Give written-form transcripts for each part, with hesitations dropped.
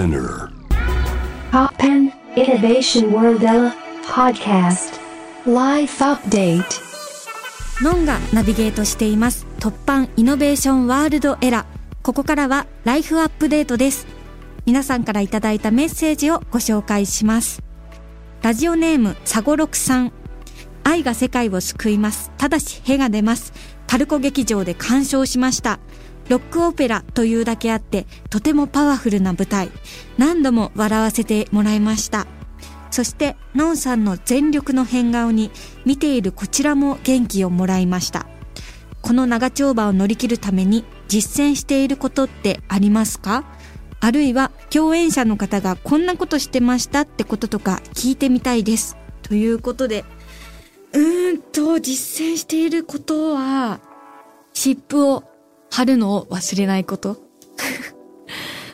Spinner Happen Innovation World Podcast Life Update ノンがナビゲートしています。突破イノベーションワールドエラ。ここからはライフアップデートです。皆さんからいただいたメッセージをご紹介します。ラジオネームサゴロクさん。愛が世界を救います。ただしへが出ます。タルコ劇場で鑑賞しました。ロックオペラというだけあってとてもパワフルな舞台。何度も笑わせてもらいました。そしてノンさんの全力の変顔に見ているこちらも元気をもらいました。この長丁場を乗り切るために実践していることってありますか？あるいは共演者の方がこんなことしてましたってこととか聞いてみたいです。ということで、実践していることは、湿布を貼るのを忘れないこと。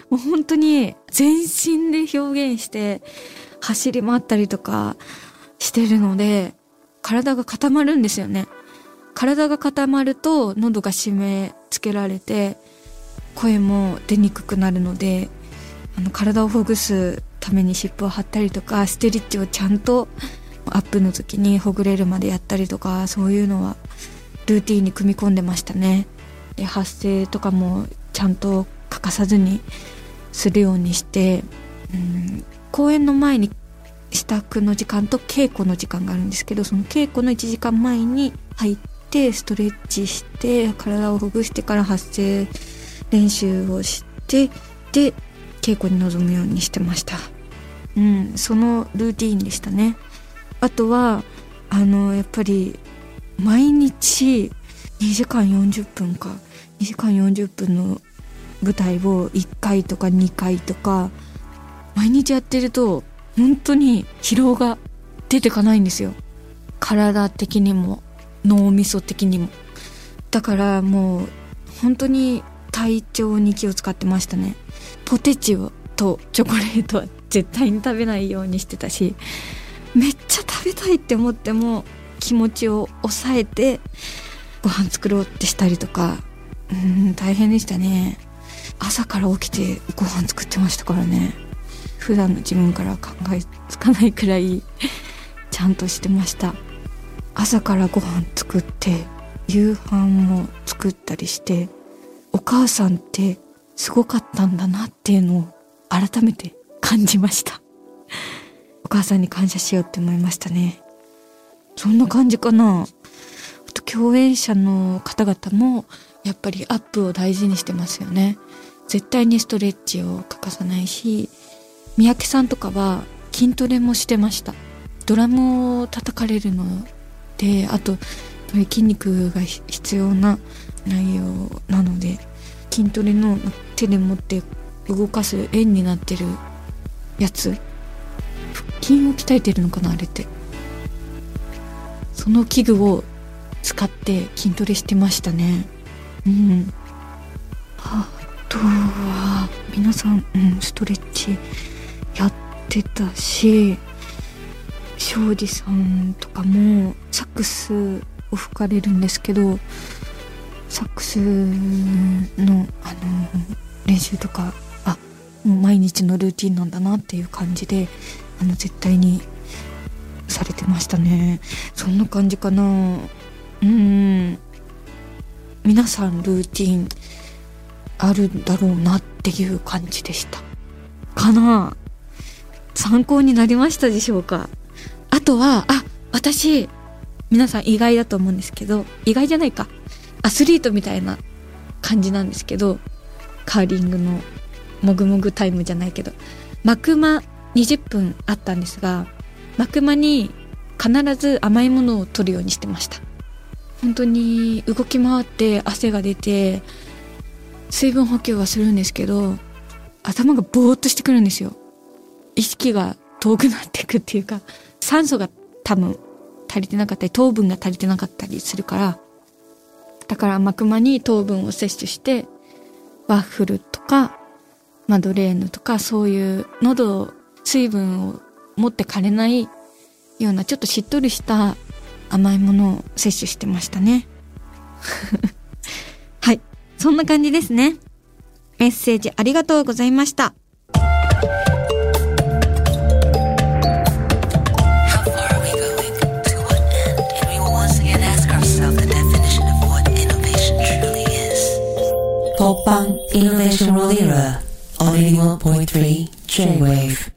もう本当に全身で表現して走り回ったりとかしてるので、体が固まるんですよね。体が固まると喉が締め付けられて声も出にくくなるので、体をほぐすために湿布を貼ったりとか、ステリッチをちゃんとアップの時にほぐれるまでやったりとか、そういうのはルーティーンに組み込んでましたね。で、発声とかもちゃんと欠かさずにするようにして、公演の前に支度の時間と稽古の時間があるんですけど、その稽古の1時間前に入ってストレッチして体をほぐしてから発声練習をして、で稽古に臨むようにしてました。そのルーティーンでしたね。あとはやっぱり毎日2時間40分か2時間40分の舞台を1回とか2回とか毎日やってると本当に疲労が出てかないんですよ。体的にも脳みそ的にも。だからもう本当に体調に気を使ってましたね。ポテチとチョコレートは絶対に食べないようにしてたし、めっちゃ食べたいって思っても気持ちを抑えてご飯作ろうってしたりとか、大変でしたね。朝から起きてご飯作ってましたからね。普段の自分から考えつかないくらいちゃんとしてました。朝からご飯作って夕飯も作ったりして、お母さんってすごかったんだなっていうのを改めて感じました。お母さんに感謝しようって思いましたね。そんな感じかな。あと共演者の方々もやっぱりアップを大事にしてますよね。絶対にストレッチを欠かさないし、三宅さんとかは筋トレもしてました。ドラムを叩かれるので、あと筋肉が必要な内容なので、筋トレの手で持って動かす円になってるやつ、腹筋を鍛えてるのかな、あれって。その器具を使って筋トレしてましたね。あとは皆さん、ストレッチやってたし、庄司さんとかもサックスを吹かれるんですけど、サックスの、練習とか、もう毎日のルーティンなんだなっていう感じで絶対にされてましたね。そんな感じかな。皆さんルーティンあるんだろうなっていう感じでしたかな。参考になりましたでしょうか。あとは、私、皆さん意外だと思うんですけど、意外じゃないか。アスリートみたいな感じなんですけど、カーリングのもぐもぐタイムじゃないけど、幕間20分あったんですが、幕間に必ず甘いものを取るようにしてました。本当に動き回って汗が出て、水分補給はするんですけど、頭がぼーっとしてくるんですよ。意識が遠くなっていくっていうか、酸素が多分足りてなかったり糖分が足りてなかったりするから、だから幕間に糖分を摂取して、ワッフルとかマドレーヌとか、そういう喉を水分を持ってかれないようなちょっとしっとりした甘いものを摂取してましたね。はい、そんな感じですね。メッセージありがとうございました。Poppan Innovation World Era on 81.3 J-WAVE